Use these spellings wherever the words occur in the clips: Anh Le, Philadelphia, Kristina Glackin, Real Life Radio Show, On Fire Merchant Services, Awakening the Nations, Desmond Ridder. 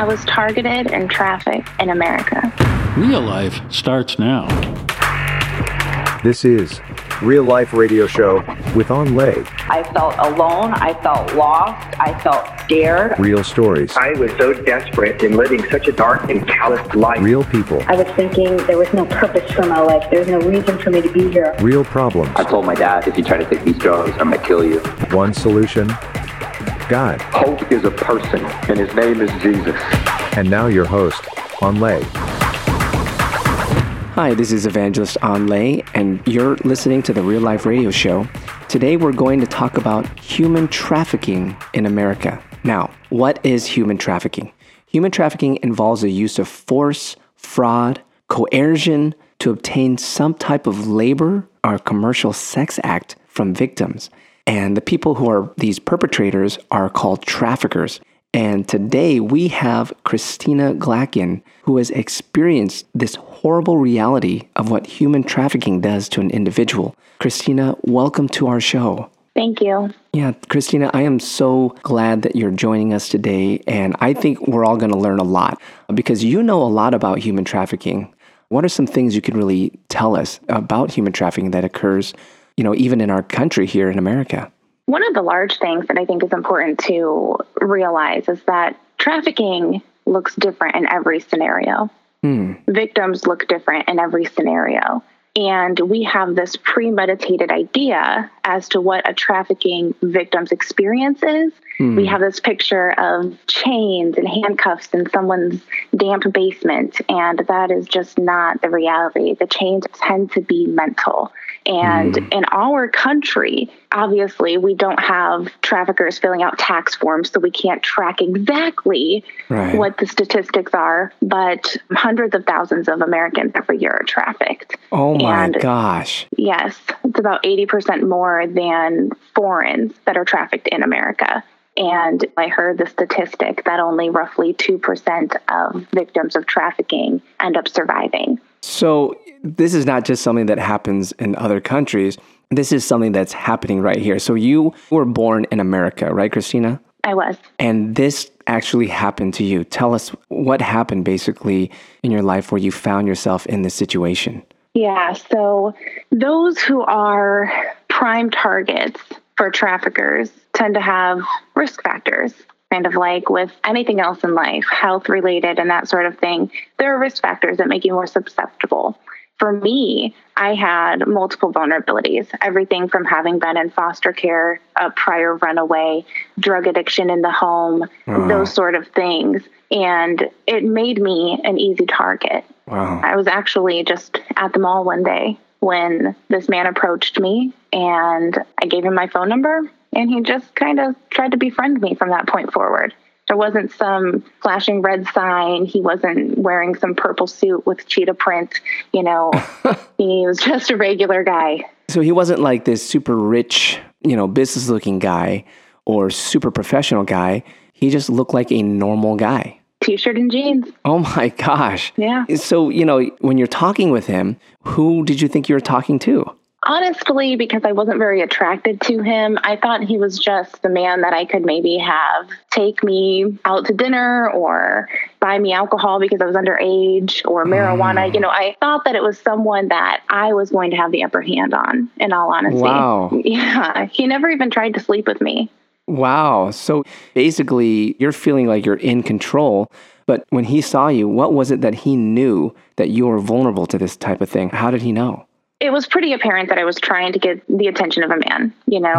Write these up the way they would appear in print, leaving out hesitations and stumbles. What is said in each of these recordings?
I was targeted and trafficked in America. Real Life starts now. This is Real Life Radio Show with Anh Le. I felt alone. I felt lost. I felt scared. Real stories. I was so desperate in living such a dark and callous life. Real people. I was thinking there was no purpose for my life. There was no reason for me to be here. Real problems. I told my dad, if you try to take these drugs, I'm going to kill you. One solution, God. Hope is a person, and his name is Jesus. And now your host, Anh Le. Hi, this is Evangelist Anh Le, and you're listening to the Real Life Radio Show. Today we're going to talk about human trafficking in America. Now, what is human trafficking? Human trafficking involves the use of force, fraud, coercion to obtain some type of labor or commercial sex act from victims. And the people who are these perpetrators are called traffickers. And today we have Kristina Glackin, who has experienced this horrible reality of what human trafficking does to an individual. Kristina, welcome to our show. Thank you. Yeah, Kristina, I am so glad that you're joining us today. And I think we're all going to learn a lot because you know a lot about human trafficking. What are some things you could really tell us about human trafficking that occurs, you know, even in our country here in America? One of the large things that I think is important to realize is that trafficking looks different in every scenario. Victims look different in every scenario. And we have this premeditated idea as to what a trafficking victim's experience is. We have this picture of chains and handcuffs in someone's damp basement, and that is just not the reality. The chains tend to be mental. And in our country, obviously, we don't have traffickers filling out tax forms, so we can't track exactly what the statistics are. But hundreds of thousands of Americans every year are trafficked. Oh my gosh. Yes. It's about 80% more than foreigners that are trafficked in America. And I heard the statistic that only roughly 2% of victims of trafficking end up surviving. So this is not just something that happens in other countries. This is something that's happening right here. So you were born in America, right, Kristina? I was. And this actually happened to you. Tell us what happened basically in your life where you found yourself in this situation. Yeah, so those who are prime targets for traffickers tend to have risk factors, kind of like with anything else in life, health related and that sort of thing. There are risk factors that make you more susceptible. For me, I had multiple vulnerabilities, everything from having been in foster care, a prior runaway, drug addiction in the home, those sort of things. And it made me an easy target. Wow. I was actually just at the mall one day when this man approached me and I gave him my phone number. And he just kind of tried to befriend me from that point forward. There wasn't some flashing red sign. He wasn't wearing some purple suit with cheetah print. You know, he was just a regular guy. So he wasn't like this super rich, you know, business looking guy or super professional guy. He just looked like a normal guy. T-shirt and jeans. Oh my gosh. Yeah. So, you know, when you're talking with him, who did you think you were talking to? Honestly, because I wasn't very attracted to him, I thought he was just the man that I could maybe have take me out to dinner or buy me alcohol because I was underage or marijuana. You know, I thought that it was someone that I was going to have the upper hand on, in all honesty. Wow. Yeah. He never even tried to sleep with me. Wow. So basically, you're feeling like you're in control. But when he saw you, what was it that he knew that you were vulnerable to this type of thing? How did he know? It was pretty apparent that I was trying to get the attention of a man. You know,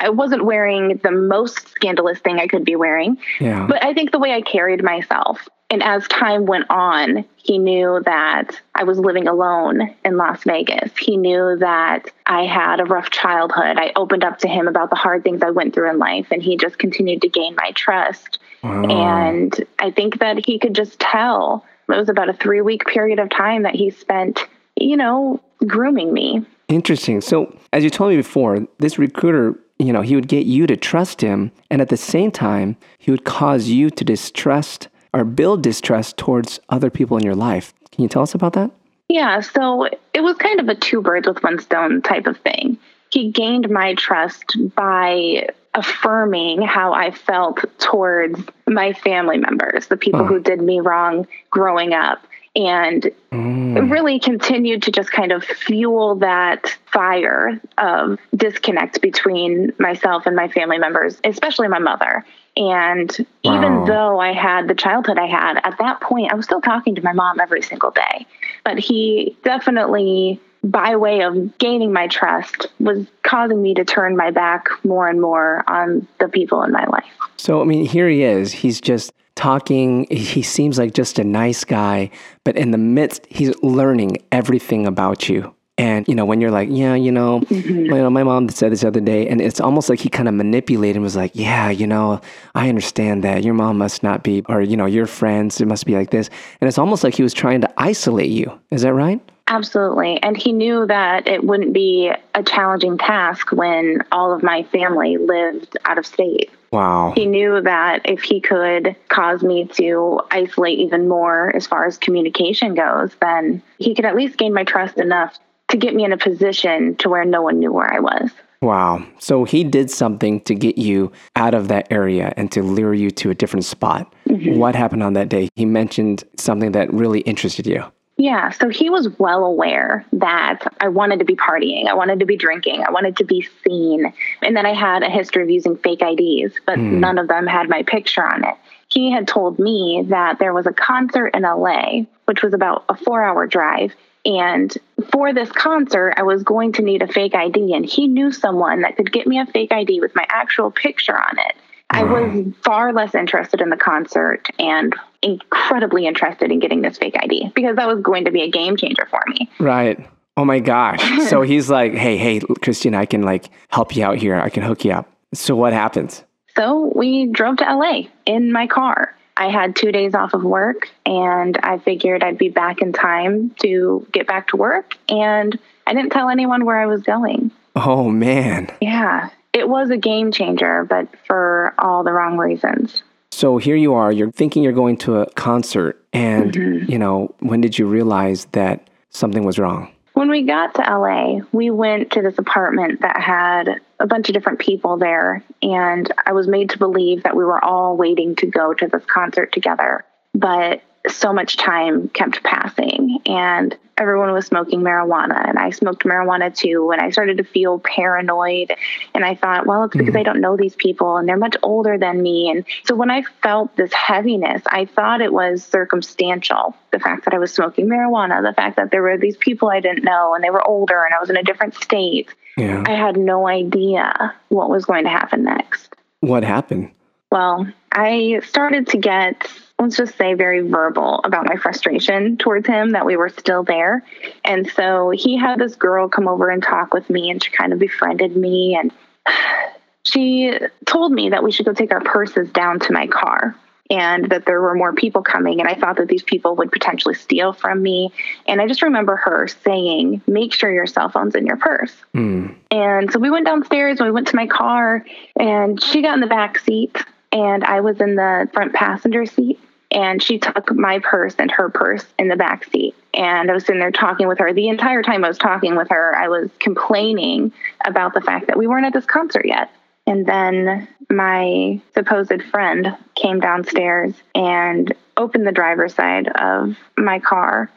I wasn't wearing the most scandalous thing I could be wearing, but I think the way I carried myself. And as time went on, he knew that I was living alone in Las Vegas. He knew that I had a rough childhood. I opened up to him about the hard things I went through in life, and he just continued to gain my trust. And I think that he could just tell. It was about a 3-week period of time that he spent, you know, grooming me. Interesting. So as you told me before, this recruiter, you know, he would get you to trust him. And at the same time, he would cause you to distrust or build distrust towards other people in your life. Can you tell us about that? Yeah. So it was kind of a two birds with one stone type of thing. he gained my trust by affirming how I felt towards my family members, the people who did me wrong growing up. And it really continued to just kind of fuel that fire of disconnect between myself and my family members, especially my mother. And even though I had the childhood I had, at that point, I was still talking to my mom every single day. But he definitely, by way of gaining my trust, was causing me to turn my back more and more on the people in my life. So, I mean, here he is. He's just talking. He seems like just a nice guy, but in the midst, he's learning everything about you. And, you know, when you're like, yeah, you know, my mom said this the other day, and it's almost like he kind of manipulated and was like, yeah, you know, I understand that. Your mom must not be, or, you know, your friends, it must be like this. And it's almost like he was trying to isolate you. Is that right? Absolutely. And he knew that it wouldn't be a challenging task when all of my family lived out of state. Wow. He knew that if he could cause me to isolate even more as far as communication goes, then he could at least gain my trust enough to get me in a position to where no one knew where I was. Wow. So he did something to get you out of that area and to lure you to a different spot. Mm-hmm. What happened on that day? He mentioned something that really interested you. Yeah, so he was well aware that I wanted to be partying, I wanted to be drinking, I wanted to be seen, and that I had a history of using fake IDs, but none of them had my picture on it. He had told me that there was a concert in LA, which was about a 4-hour drive, and for this concert, I was going to need a fake ID, and he knew someone that could get me a fake ID with my actual picture on it. I was far less interested in the concert and incredibly interested in getting this fake ID because that was going to be a game changer for me. Right. Oh my gosh. So he's like, hey, Kristina, I can like help you out here. I can hook you up. So what happens? So we drove to LA in my car. I had 2 days off of work and I figured I'd be back in time to get back to work. And I didn't tell anyone where I was going. Oh man. Yeah. It was a game changer, but for all the wrong reasons. So here you are, you're thinking you're going to a concert and, you know, when did you realize that something was wrong? When we got to LA, we went to this apartment that had a bunch of different people there. And I was made to believe that we were all waiting to go to this concert together. But so much time kept passing and everyone was smoking marijuana and I smoked marijuana too. And I started to feel paranoid and I thought, well, it's because I don't know these people and they're much older than me. And so when I felt this heaviness, I thought it was circumstantial. The fact that I was smoking marijuana, the fact that there were these people I didn't know and they were older and I was in a different state. Yeah. I had no idea what was going to happen next. What happened? Well, I started to get, let's just say, very verbal about my frustration towards him that we were still there. And so he had this girl come over and talk with me and she kind of befriended me. And she told me that we should go take our purses down to my car and that there were more people coming. And I thought that these people would potentially steal from me. And I just remember her saying, make sure your cell phone's in your purse. And so we went downstairs, we went to my car and she got in the back seat and I was in the front passenger seat. And she took my purse and her purse in the back seat. And I was sitting there talking with her. The entire time I was talking with her, I was complaining about the fact that we weren't at this concert yet. And then my supposed friend came downstairs and opened the driver's side of my car.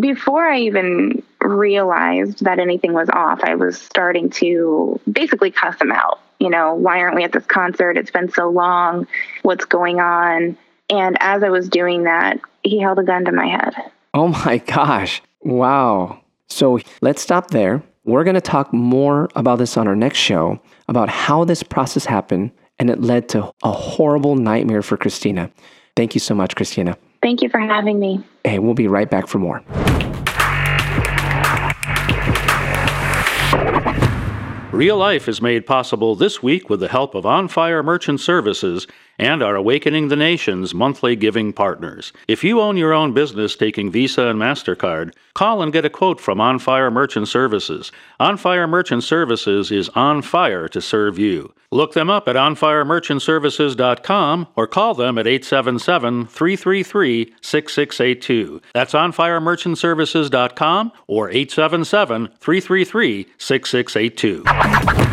Before I even realized that anything was off, I was starting to basically cuss him out. You know, why aren't we at this concert? It's been so long. What's going on? And as I was doing that, he held a gun to my head. Oh my gosh. Wow. So let's stop there. We're going to talk more about this on our next show, about how this process happened and it led to a horrible nightmare for Kristina. Thank you so much, Kristina. Thank you for having me. Hey, we'll be right back for more. Real Life is made possible this week with the help of On Fire Merchant Services and our Awakening the Nations monthly giving partners. If you own your own business taking Visa and MasterCard, call and get a quote from On Fire Merchant Services. On Fire Merchant Services is on fire to serve you. Look them up at onfiremerchantservices.com or call them at 877-333-6682. That's onfiremerchantservices.com or 877-333-6682.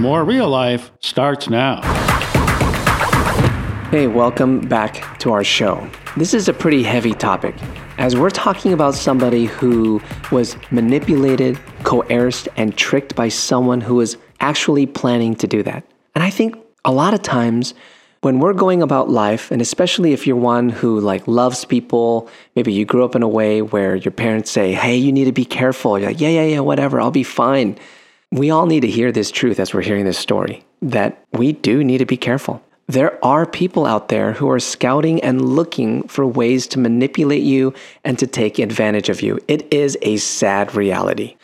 More Real Life starts now. Hey, welcome back to our show. This is a pretty heavy topic, as we're talking about somebody who was manipulated, coerced, and tricked by someone who was actually planning to do that. And I think a lot of times when we're going about life, and especially if you're one who loves people, maybe you grew up in a way where your parents say, hey, you need to be careful. You're like, yeah, whatever, I'll be fine. We all need to hear this truth as we're hearing this story, that we do need to be careful. There are people out there who are scouting and looking for ways to manipulate you and to take advantage of you. It is a sad reality.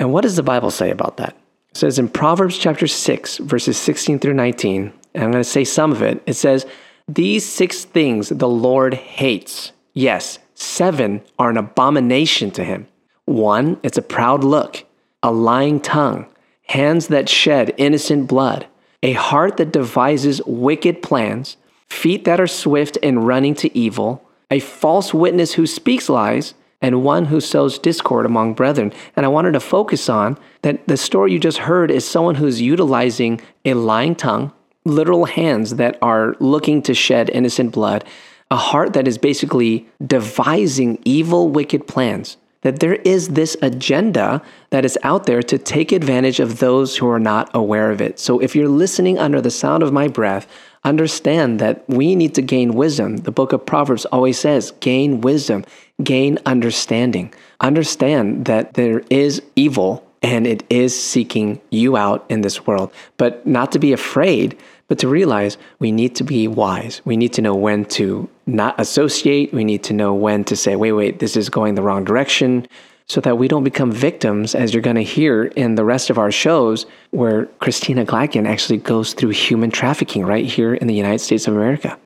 And what does the Bible say about that? It says in Proverbs chapter 6, verses 16 through 19, and I'm going to say some of it. It says, these 6 things the Lord hates. Yes, 7 are an abomination to him. 1, it's a proud look, a lying tongue, hands that shed innocent blood, a heart that devises wicked plans, feet that are swift in running to evil, a false witness who speaks lies, and one who sows discord among brethren. And I wanted to focus on that the story you just heard is someone who's utilizing a lying tongue, literal hands that are looking to shed innocent blood, a heart that is basically devising evil, wicked plans. That there is this agenda that is out there to take advantage of those who are not aware of it. So if you're listening under the sound of my breath, understand that we need to gain wisdom. The book of Proverbs always says, gain wisdom, gain understanding. Understand that there is evil and it is seeking you out in this world, but not to be afraid, but to realize we need to be wise. We need to know when to not associate. We need to know when to say, wait, this is going the wrong direction, so that we don't become victims, as you're going to hear in the rest of our shows, where Kristina Glackin actually goes through human trafficking right here in the United States of America.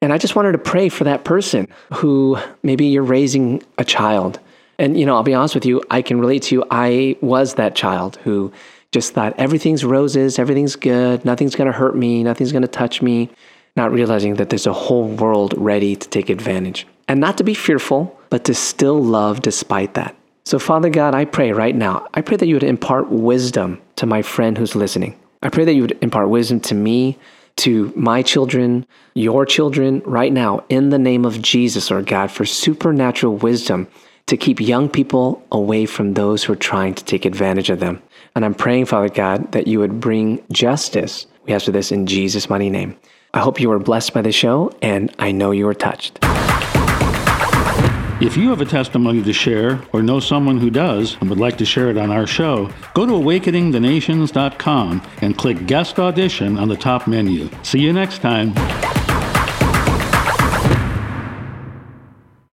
And I just wanted to pray for that person who maybe you're raising a child. And, I'll be honest with you, I can relate to you. I was that child who just thought everything's roses, everything's good, nothing's going to hurt me, nothing's going to touch me, not realizing that there's a whole world ready to take advantage. And not to be fearful, but to still love despite that. So Father God, I pray right now, I pray that you would impart wisdom to my friend who's listening. I pray that you would impart wisdom to me, to my children, your children right now, in the name of Jesus, our God, for supernatural wisdom to keep young people away from those who are trying to take advantage of them. And I'm praying, Father God, that you would bring justice. We ask for this in Jesus' mighty name. I hope you were blessed by the show, and I know you were touched. If you have a testimony to share or know someone who does and would like to share it on our show, go to awakeningthenations.com and click Guest Audition on the top menu. See you next time.